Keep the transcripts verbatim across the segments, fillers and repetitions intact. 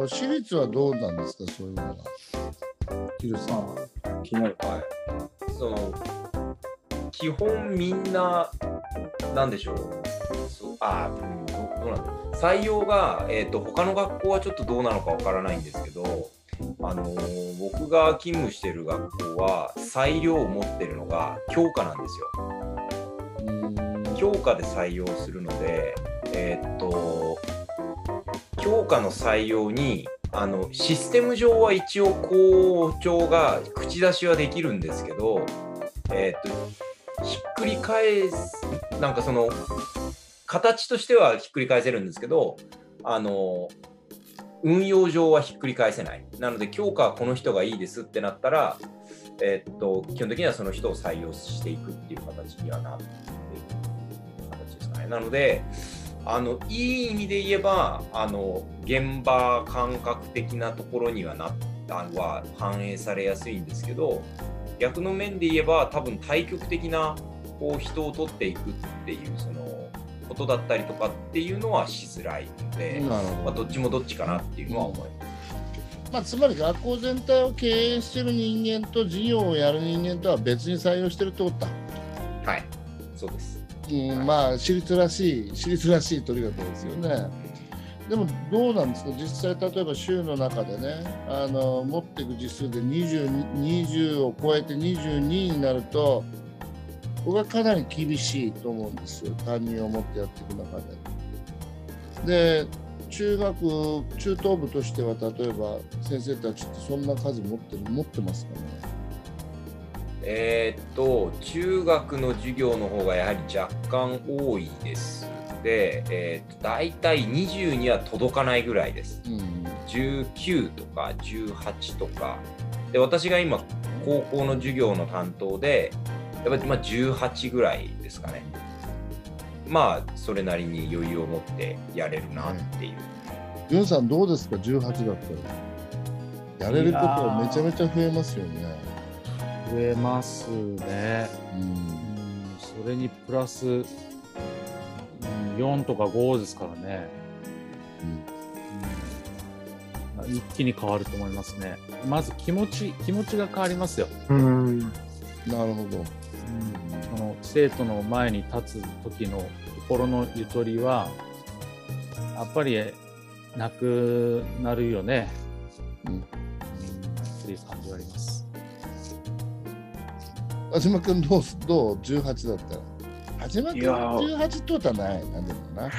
の私立はどうなんですか、そういうのは。ヒルさんは気になる。はい、その基本みんななんでしょう、そうあー ど, どうなんだ採用が、えーと、他の学校はちょっとどうなのかわからないんですけど、あのー、僕が勤務してる学校は裁量を持ってるのが教科なんですよ。教科で採用するので、えー、っと教科の採用にあのシステム上は一応校長が口出しはできるんですけど、えー、っとひっくり返す、なんかその形としてはひっくり返せるんですけど、あの運用上はひっくり返せない。なので教科はこの人がいいですってなったら、えー、っと基本的にはその人を採用していくっていう形にはなっていく形ですかね。なのであのいい意味で言えばあの現場感覚的なところにはなは反映されやすいんですけど、逆の面で言えば多分対極的なこう人を取っていくっていうそのことだったりとかっていうのはしづらいので、まあ、どっちもどっちかなっていうのは思います。まあ、つまり学校全体を経営してる人間と事業をやる人間とは別に採用してるってことだ。はい、そうです。うん、はい、まあ私立らしい私立らしい取り方ですよね。でもどうなんですか、実際例えば週の中でね、あの持っていく実数で にじゅう, にじゅうを超えてにじゅうにになると。僕はかなり厳しいと思うんですよ、担任を持ってやっていく中で。で、中学、中等部としては例えば先生たちってそんな数持ってる、持ってますかね。えー、っと中学の授業の方がやはり若干多いです。で、えー、っと大体にじゅうには届かないぐらいです。うん、じゅうきゅうとかじゅうはちとか。で、私が今高校の授業の担当で。やっぱりまあじゅうはちぐらいですかね。まあそれなりに余裕を持ってやれるなっていう。ユン、はい、さんどうですか、じゅうはちだったらやれることはめちゃめちゃ増えますよね。増えますね、うん、それにプラスよんとかごですからね、うんうん、一気に変わると思いますね。まず気持ち気持ちが変わりますよ。うん、なるほど。その生徒の前に立つ時の心のゆとりはやっぱりなくなるよね、うん、っていう感じはあります。安嶋君どう、どうじゅうはちだったら。安嶋君じゅうはちとはないな、でもな、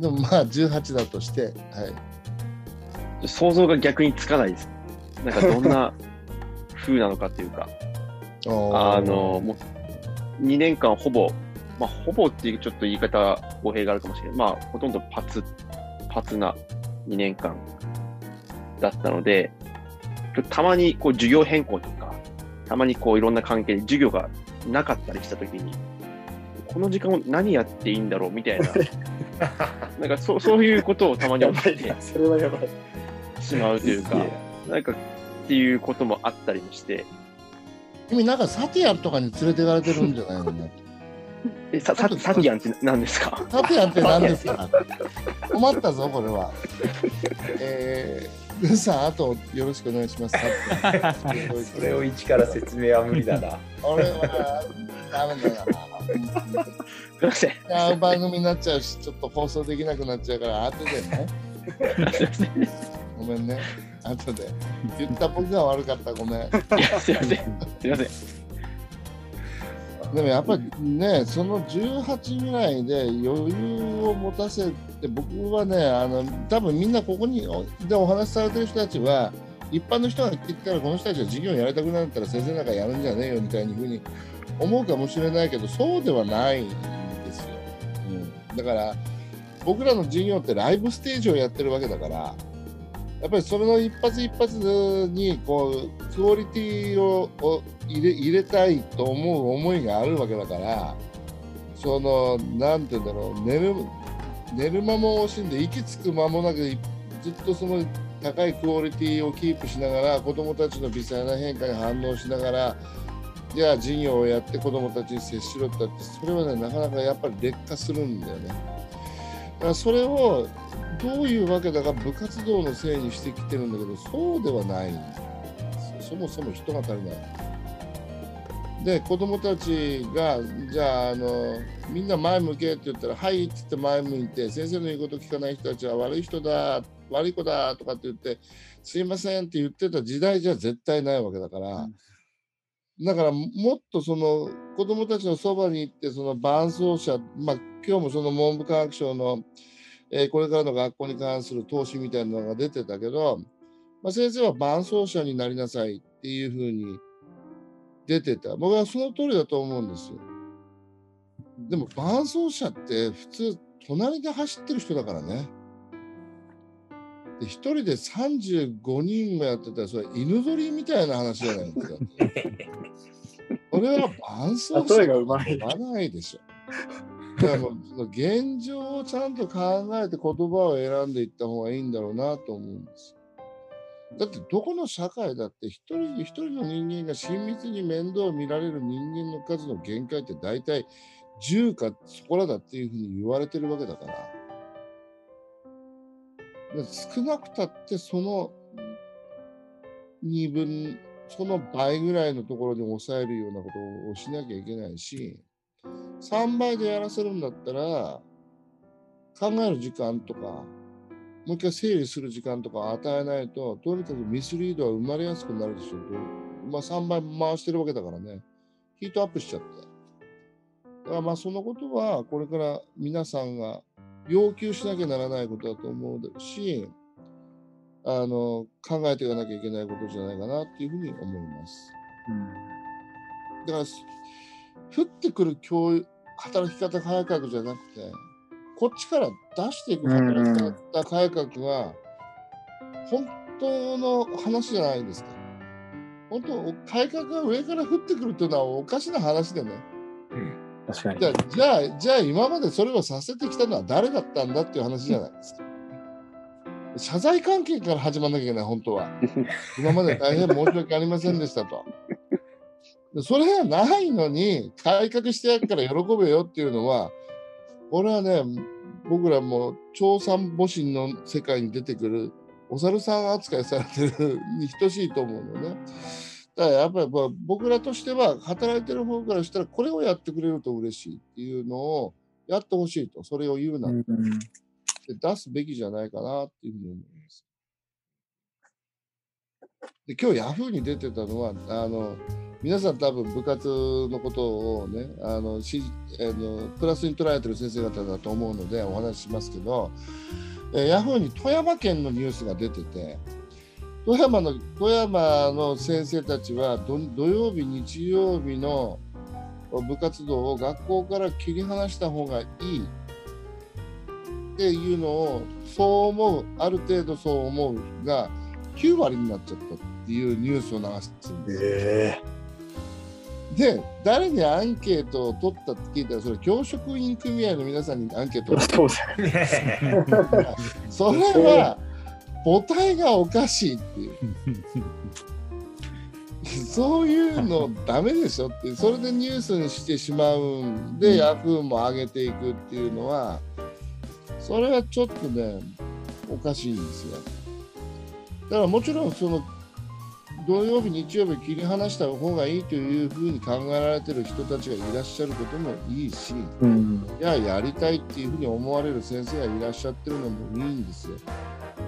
でもまあじゅうはちだとして、はい、想像が逆につかないです。なんかどんな風なのかっていうかあのもうにねんかんほぼ、まあ、ほぼっていうちょっと言い方語弊があるかもしれない、まあ、ほとんどパツパツなにねんかんだったので、たまにこう授業変更とかたまにこういろんな関係で授業がなかったりしたときにこの時間を何やっていいんだろうみたいななんか そ, そういうことをたまに思ってそれはやばいしまうというかなんかっていうこともあったりして、君なんかサティアンとかに連れて行かれてるんじゃないのね。え、サ、サ、サティアンって何ですか。サティアンって何ですか。困ったぞこれは。えー、ルさんあとよろしくお願いします。それを一から説明は無理だな。俺はダメだな。すみません。違う番組になっちゃうしちょっと放送できなくなっちゃうから後でね。ごめんね。後で言った僕が悪かった、ごめん。いや、すいません、すいません。でもやっぱりね、そのじゅうはちぐらいで余裕を持たせて、僕はね、あの多分みんなここにでお話しされてる人たちは、一般の人が言ったら、この人たちは授業やりたくなったら先生なんかやるんじゃねえよみたいにふうに思うかもしれないけど、そうではないんですよ。うん、だから僕らの授業ってライブステージをやってるわけだから。やっぱりそれの一発一発にこうクオリティを入れ、入れたいと思う思いがあるわけだから、そのなんて言うんだろう、寝る、寝る間も惜しんで息つく間もなくずっとその高いクオリティをキープしながら子どもたちの微細な変化に反応しながら、じゃあ授業をやって子どもたちに接しろって、それはねなかなかやっぱり劣化するんだよね。それをどういうわけだか部活動のせいにしてきてるんだけど、そうではないんです。そもそも人が足りない。で、子どもたちがじゃあ、あのみんな前向けって言ったらはいって言って前向いて、先生の言うこと聞かない人たちは悪い人だ悪い子だとかって言ってすいませんって言ってた時代じゃ絶対ないわけだから、うん、だからもっとその子どもたちのそばに行って、その伴走者、まあ今日もその文部科学省のえー、これからの学校に関する投資みたいなのが出てたけど、まあ、先生は伴走者になりなさいっていうふうに出てた。僕はその通りだと思うんですよ。でも伴走者って普通隣で走ってる人だからね。で、一人でさんじゅうごにんもやってたらそれ犬ぞりみたいな話じゃないですか。それは伴走者にならないでしょ。だからもう現状をちゃんと考えて言葉を選んでいった方がいいんだろうなと思うんです。だってどこの社会だって一人一人の人間が親密に面倒を見られる人間の数の限界って大体じゅうかそこらだっていうふうに言われてるわけだから。だから少なくたってそのにぶん、その倍ぐらいのところに抑えるようなことをしなきゃいけないし。さんばいでやらせるんだったら考える時間とかもう一回整理する時間とか与えないと、とにかくミスリードは生まれやすくなるでしょう。まあさんばい回してるわけだからね、ヒートアップしちゃって、だからまあそのことはこれから皆さんが要求しなきゃならないことだと思うし、あの考えていかなきゃいけないことじゃないかなっていうふうに思います、うん、だから降ってくる教育働き方改革じゃなくて、こっちから出していく働き方改革は本当の話じゃないんですか。本当改革が上から降ってくるというのはおかしな話でね、うん、確かに。じゃあじゃあ今までそれをさせてきたのは誰だったんだっていう話じゃないですか。謝罪関係から始まんなきゃいけない、本当は。今まで大変申し訳ありませんでしたと。それがないのに改革してやるから喜べよっていうのは、俺はね、僕らも長三母神の世界に出てくるお猿さん扱いされてるに等しいと思うのね。だからやっぱり僕らとしては働いてる方からしたらこれをやってくれると嬉しいっていうのをやってほしいと、それを言うなんて、うん、出すべきじゃないかなっていうふうに思います。で、今日ヤフーに出てたのはあの皆さん多分部活のことをね、あのしあのプラスに捉えてる先生方だと思うのでお話ししますけど、えヤフーに富山県のニュースが出てて、富山の富山の先生たちは 土, 土曜日日曜日の部活動を学校から切り離した方がいいっていうのを、そう思う、ある程度そう思うがきゅうわりになっちゃったっていうニュースを流してるんですよ。えーで、誰にアンケートを取ったって聞いたら、それ教職員組合の皆さんにアンケートを取った、ね、それは母体がおかしいっていうそういうのダメでしょって、それでニュースにしてしまうんで、うん、ヤフーも上げていくっていうのはそれはちょっとねおかしいんですよ。だからもちろんその土曜日、日曜日切り離した方がいいというふうに考えられてる人たちがいらっしゃることもいいし、うん、いや、やりたいっていうふうに思われる先生がいらっしゃってるのもいいんですよ。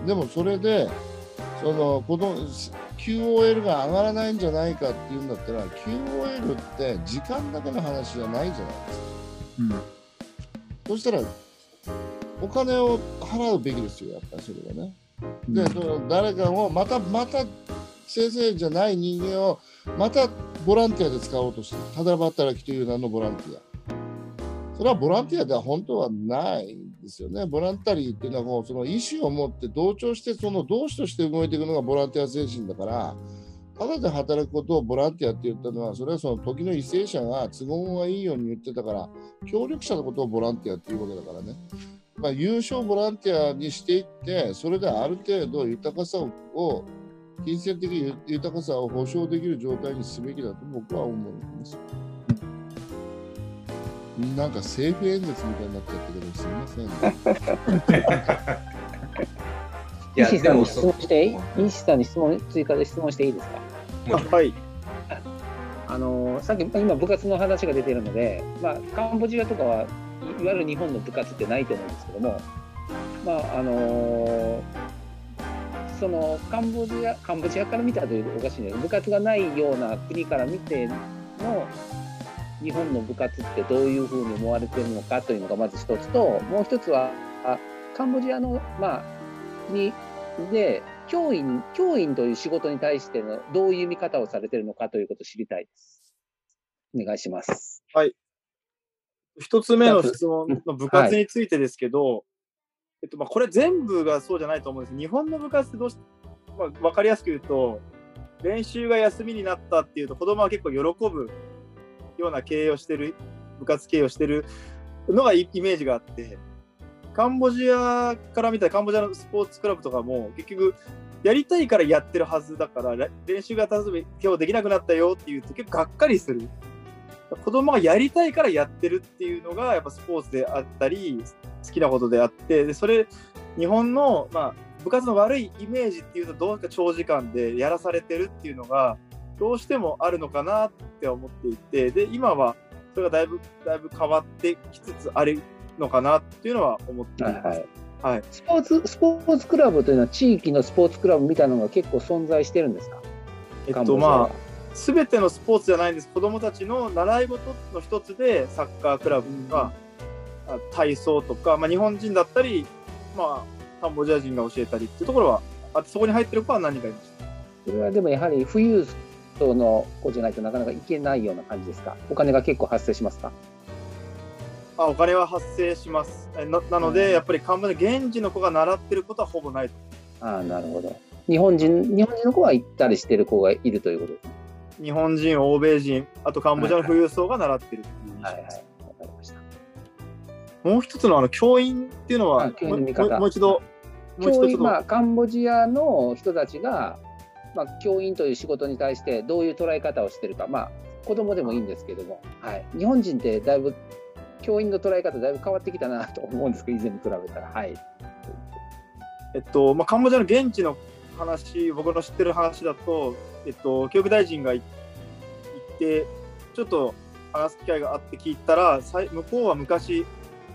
でもそれでその子供 キューオーエル が上がらないんじゃないかっていうんだったら、 キューオーエル って時間だけの話じゃないじゃないですか、うん、そしたらお金を払うべきですよ、やっぱりそれがね。で、その誰かをまたまた先生じゃない人間をまたボランティアで使おうとしてる、ただ働きという名のボランティア、それはボランティアでは本当はないんですよね。ボランタリーっていうのはもうその意思を持って同調して、その同志として動いていくのがボランティア精神だから、ただで働くことをボランティアって言ったのは、それはその時の為政者が都合がいいように言ってたから、協力者のことをボランティアっていうわけだからね。まあ、有償ボランティアにしていって、それである程度豊かさを、金銭的豊かさを保障できる状態にすべきだと僕は思います。なんか政府演説みたいになっちゃったけど、すみません。いや、でもそうして、西さんに質問、追加で質問していいですか？はい。あの、さっき、今部活の話が出てるので、まあ、カンボジアとかは、いわゆる日本の部活ってないと思うんですけども、まあ、あのー、そのカンボジア、カンボジアから見たというとおかしいんだけど、部活がないような国から見ての日本の部活ってどういうふうに思われてるのかというのがまず一つと、もう一つは、カンボジアの、まあ、に、で、教員、教員という仕事に対してのどういう見方をされてるのかということを知りたいです。お願いします。はい。一つ目の質問の部活についてですけど、はい、えっとまあ、これ全部がそうじゃないと思うんです。日本の部活ってどうし、まあ、分かりやすく言うと、練習が休みになったっていうと子供は結構喜ぶような経営をしてる、部活経営をしてるのがイメージがあって、カンボジアから見たらカンボジアのスポーツクラブとかも結局やりたいからやってるはずだから、練習が例えば今日できなくなったよっていうと結構がっかりする。子供がやりたいからやってるっていうのがやっぱスポーツであったり好きなことであって、でそれ日本の、まあ、部活の悪いイメージっていうとどうか長時間でやらされてるっていうのがどうしてもあるのかなって思っていて、で今はそれがだいぶだいぶ変わってきつつあるのかなっていうのは思っています。はいはいはい、スポーツ、スポーツクラブというのは地域のスポーツクラブみたいなのが結構存在してるんですか？えっとまあ全てのスポーツじゃないんです。子どもたちの習い事の一つでサッカークラブとか、うん、体操とか、まあ、日本人だったり、まあ、カンボジア人が教えたりっていうところはあって、そこに入ってる子は何人かいました。それはでもやはり富裕層の子じゃないとなかなか行けないような感じですか？お金が結構発生しますか？あ、お金は発生します。 な, なので、うん、やっぱりカンボジア現地の子が習ってることはほぼないと。ああ、なるほど。日本人日本人の子は行ったりしてる子がいるということですね。日本人、欧米人、あとカンボジアの富裕層が習ってるっていう印象です。はいはい、わかりました。もう一つの、あの教員っていうのは、教員の見方、もう一度、もう一つの、まあ、カンボジアの人たちが、まあ、教員という仕事に対してどういう捉え方をしているか、まあ、子供でもいいんですけども、はい、日本人ってだいぶ教員の捉え方だいぶ変わってきたなと思うんですけど、以前に比べたら。はい、えっとまあ、カンボジアの現地の話、僕の知ってる話だと、えっと、教育大臣が行ってちょっと話す機会があって聞いたら、向こうは昔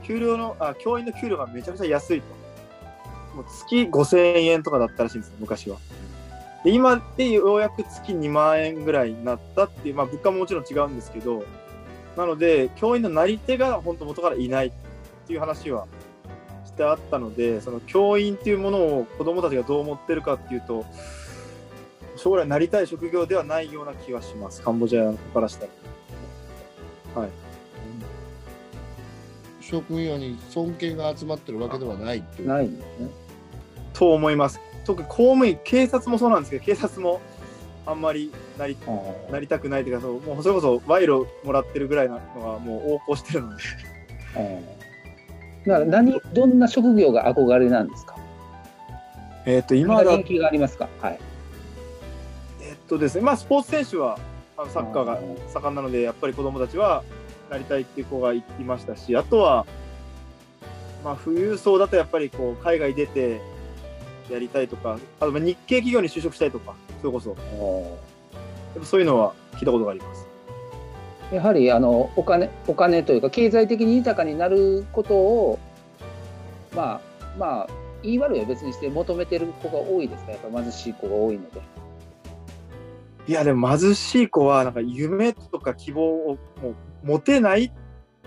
給料のあ教員の給料がめちゃくちゃ安いと、もう月ごせんえんとかだったらしいんですよ、昔は。で今でようやく月にまんえんぐらいになったっていう、まあ、物価ももちろん違うんですけど、なので教員のなり手が本当元からいないっていう話はしてあったので、その教員っていうものを子どもたちがどう思ってるかっていうと、将来なりたい職業ではないような気がします、カンボジアからしたら。はい、職業に尊敬が集まってるわけではないっていう。ないんですね。と思います。特に公務員、警察もそうなんですけど、警察もあんまりなり、なりたくないというか、そう、もうそれこそ賄賂もらってるぐらいなのはもう横行してるので。だから何、どんな職業が憧れなんですか？えっと今だ人気がありますか？はい。そうですね、まあ、スポーツ選手はあのサッカーが盛んなので、やっぱり子どもたちはなりたいっていう子がいましたし、あとは、まあ、富裕層だとやっぱりこう海外出てやりたいとか、あと日系企業に就職したいとか、それこそそういうのは聞いたことがあります。やはりあのお金、お金というか経済的に豊かになることを、まあまあ、言い悪いは別にして求めてる子が多いですか？やっぱ貧しい子が多いので。いや、でも貧しい子はなんか夢とか希望をもう持てないっ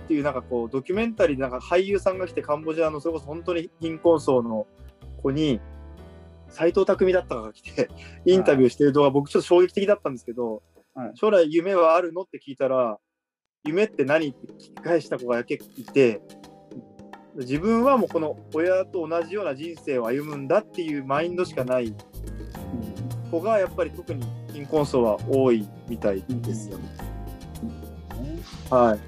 ていう、なんかこうドキュメンタリーでなんか俳優さんが来て、カンボジアのそれこそ本当に貧困層の子に斎藤工だったかが来てインタビューしてる動画、僕ちょっと衝撃的だったんですけど、将来夢はあるのって聞いたら、夢って何って聞き返した子が結構いて、自分はもうこの親と同じような人生を歩むんだっていうマインドしかない子がやっぱり特に貧困層は多いみたいですよね。うん、はい、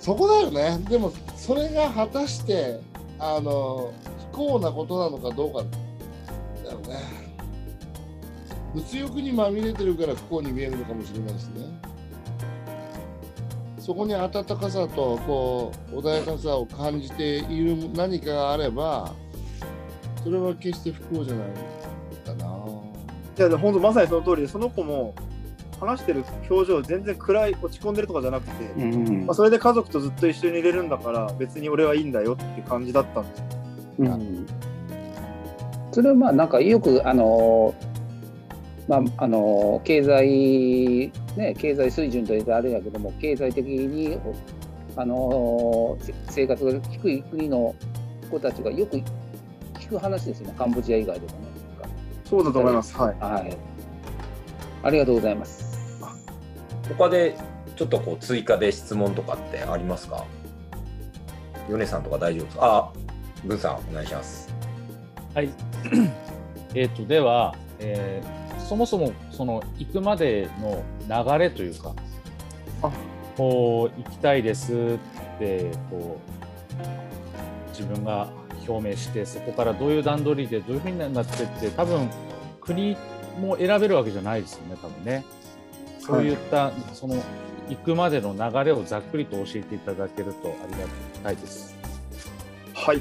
そこだよね。でもそれが果たしてあの不幸なことなのかどうかだよね。物欲にまみれてるから不幸に見えるのかもしれないしね。そこに温かさとこう穏やかさを感じている何かがあれば、それは決して不幸じゃないかな。いや、本当まさにその通りで、その子も話してる表情全然暗い、落ち込んでるとかじゃなくて、うんうんまあ、それで家族とずっと一緒にいれるんだから別に俺はいいんだよって感じだったんですよ、うん、それはまあなんかよくあのまあ、あの経済、ね、経済水準というかあれだけども、経済的にあの生活が低い国の子たちがよく聞く話ですよね、カンボジア以外でもね。そうだと思います、はいはい、ありがとうございます。他でちょっとこう追加で質問とかってありますか？ヨネさんとか大丈夫ですか？あ、文さんお願いします。はいえーとでは、えーそもそもその行くまでの流れというか、あこう行きたいですってこう自分が表明して、そこからどういう段取りでどういうふうになってって、多分国も選べるわけじゃないですよね、多分ね。そういったその行くまでの流れをざっくりと教えていただけるとありがたいです。はい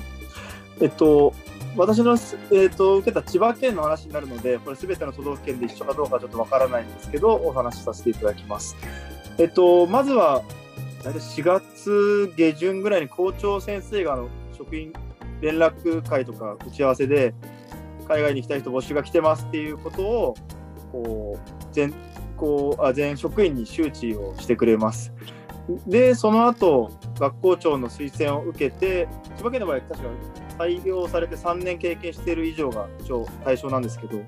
えっと私の、えー、と受けた千葉県の話になるので、これ全ての都道府県で一緒かどうかちょっとわからないんですけど、お話しさせていただきます。えっと、まずは大体しがつ下旬ぐらいに校長先生があの職員連絡会とか打ち合わせで、海外に行きたい人募集が来てますっていうことをこう 全, こうあ全職員に周知をしてくれます。で、その後学校長の推薦を受けて、千葉県の場合確か採用されてさんねん経験している以上が一応対象なんですけど、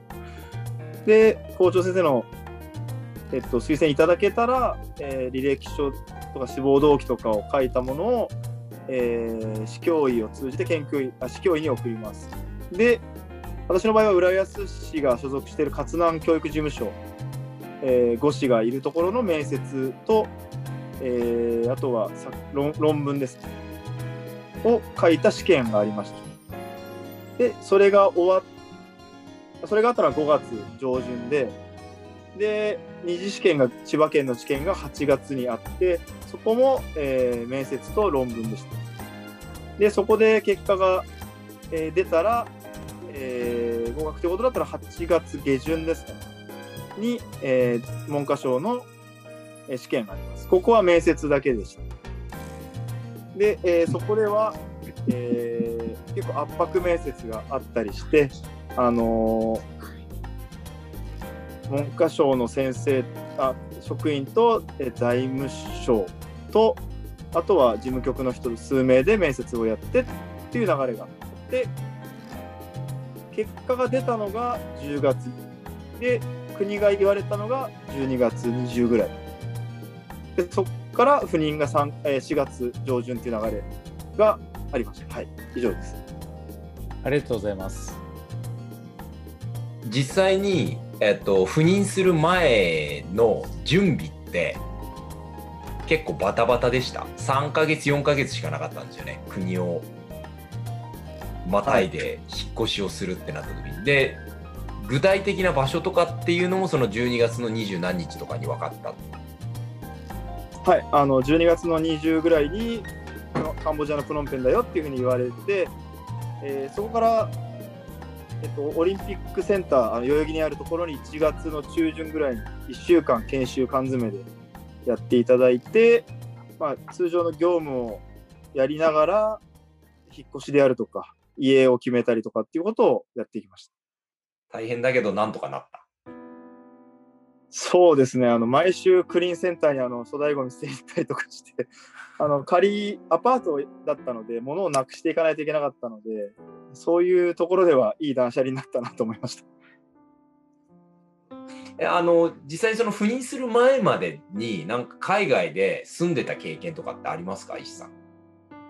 で校長先生の、えっと、推薦いただけたら、えー、履歴書とか志望動機とかを書いたものを、えー、市教委を通じて研究あ市教委に送ります。で私の場合は浦安市が所属している勝南教育事務所、えー、護士がいるところの面接と、えー、あとは論、論文ですねを書いた試験がありました。でそれが終わっそれがあったのはごがつ上旬で、で二次試験が千葉県の試験がはちがつにあって、そこも、えー、面接と論文でした。でそこで結果が、えー、出たら、えー、合格ということだったらはちがつ下旬ですねに、えー、文科省の試験があります。ここは面接だけでした。でえー、そこでは、えー、結構圧迫面接があったりして、あのー、文科省の先生あ職員と、えー、財務省とあとは事務局の人数名で面接をやってっていう流れがあって、結果が出たのがじゅうがつで、国が言われたのがじゅうにがつにじゅうぐらいで、そから赴任がしがつ上旬という流れがありました。はい、以上です。ありがとうございます。実際に、えっと、赴任する前の準備って結構バタバタでした。さんかげつよんかげつしかなかったんですよね。国をまたいで引っ越しをするってなった時に、で具体的な場所とかっていうのもそのじゅうにがつのにじゅう何日とかに分かった。はい、あのじゅうにがつのにじゅうぐらいにカンボジアのプノンペンだよっていうふうに言われて、えー、そこから、えっと、オリンピックセンターあの代々木にあるところにいちがつの中旬ぐらいにいっしゅうかん研修缶詰でやっていただいて、まあ、通常の業務をやりながら引っ越しであるとか家を決めたりとかっていうことをやっていきました。大変だけどなんとかなった。そうですね、あの毎週クリーンセンターにあの粗大ゴミ捨てに行ったりとかして、あの仮アパートだったので物をなくしていかないといけなかったので、そういうところではいい断捨離になったなと思いました。あの実際にその赴任する前までになんか海外で住んでた経験とかってありますか、石さん？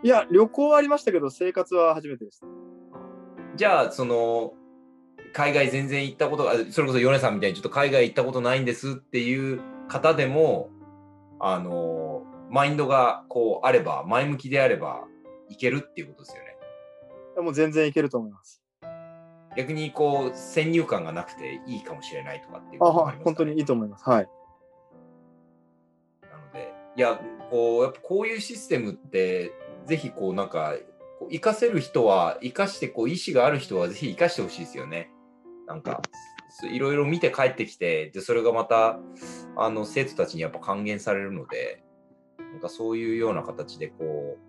いや、旅行はありましたけど生活は初めてです。じゃあその海外全然行ったことが、それこそヨネさんみたいにちょっと海外行ったことないんですっていう方でも、あのマインドがこうあれば、前向きであれば行けるっていうことですよね。もう全然行けると思います。逆にこう先入観がなくていいかもしれないとかっていうこともありますかね。あ、本当にいいと思います。はい。なのでいやこうやっぱこういうシステムってぜひこうなんか活かせる人は活かしてこう意思がある人はぜひ活かしてほしいですよね。なんかいろいろ見て帰ってきてでそれがまたあの生徒たちにやっぱ還元されるのでなんかそういうような形でこう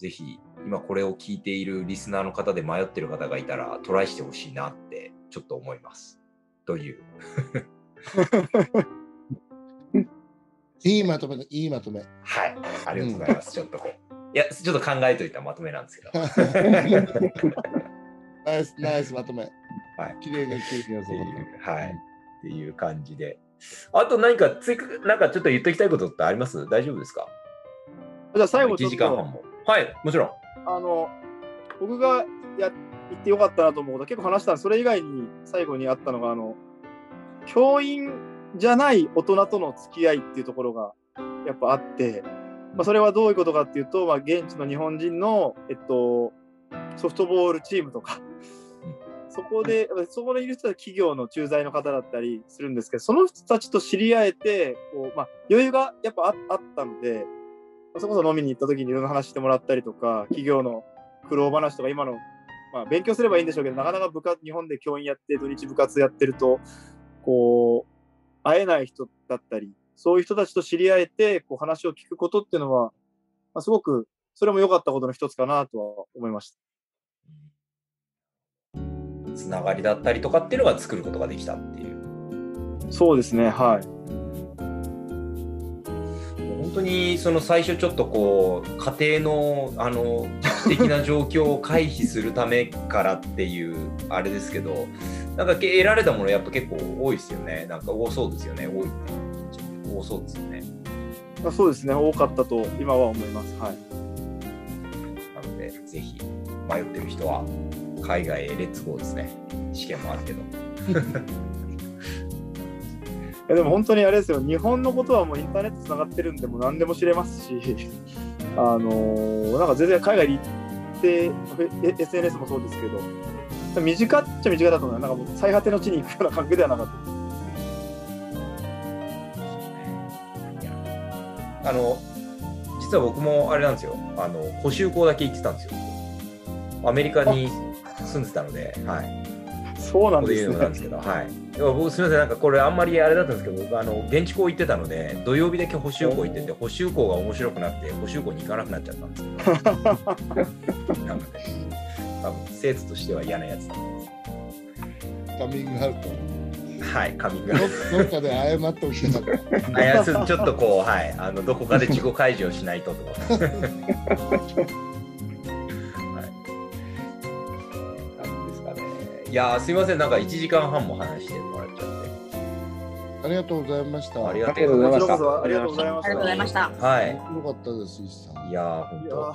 ぜひ今これを聞いているリスナーの方で迷ってる方がいたらトライしてほしいなってちょっと思いますといういいまとめだ、いいまとめ。はい、ありがとうございます。うん、ちょっとこう、いや、ちょっと考えといたまとめなんですけど。ナイス、ナイスまとめ。はい、綺麗な経験をする。はい、っていう感じで。あと何か追加、なんかちょっと言っておきたいことってあります？大丈夫ですか？じゃあ最後ちょっといちじかんはんも。はい、もちろん。あの僕がや言ってよかったなと思うこと結構話したんです。それ以外に最後にあったのがあの教員じゃない大人との付き合いっていうところがやっぱあって、まあ、それはどういうことかっていうと、まあ、現地の日本人の、えっと、ソフトボールチームとかそこでそこにいる人は企業の駐在の方だったりするんですけどその人たちと知り合えてこう、まあ、余裕がやっぱ あ, あったのでそこそ飲みに行った時にいろんな話してもらったりとか企業の苦労話とか今の、まあ、勉強すればいいんでしょうけどなかなか部活日本で教員やって土日部活やってるとこう会えない人だったり、そういう人たちと知り合えて、こう話を聞くことっていうのは、まあ、すごくそれも良かったことの一つかなとは思いました。つながりだったりとかっていうのが作ることができたっていう。そうですね、はい。本当にその最初ちょっとこう家庭のあの危機的な状況を回避するためからっていうあれですけど。なんか得られたものやっぱ結構多いですよね。なんか多そうですよね。多い多そうですよね。そうですね。多かったと今は思います。はい。なのでぜひ迷ってる人は海外へレッツゴーですね。試験もあるけど。いやでも本当にあれですよ。日本のことはもうインターネットつながってるんでもう何でも知れますし、あのー、なんか全然海外に行って エスエヌエス もそうですけど。短っちゃ短だと思う。なんかもう最果ての地に行くような感覚ではなかった。あの実は僕もあれなんですよ。あの補習校だけ行ってたんですよ。アメリカに住んでたので、はい。そうなんですね。そういうのなんですけど、はい。でも僕すみませんなんかこれあんまりあれだったんですけど、僕あの現地校行ってたので土曜日だけ補習校行ってて補習校が面白くなって補習校に行かなくなっちゃったんですけど。なので。多分生徒としては嫌なやつだと思います。カミングアウト。はい、カミングアウト。どっかで謝っておきたかった。ちょっとこう、はい、あのどこかで自己開示をしないとと。はい。なんですかね。いやー、すみません、なんかいちじかんはんも話してもらっちゃって。ありがとうございました。ありがとうございました。ありがとうございました。はい。良かったです、石さん。いやー、本当。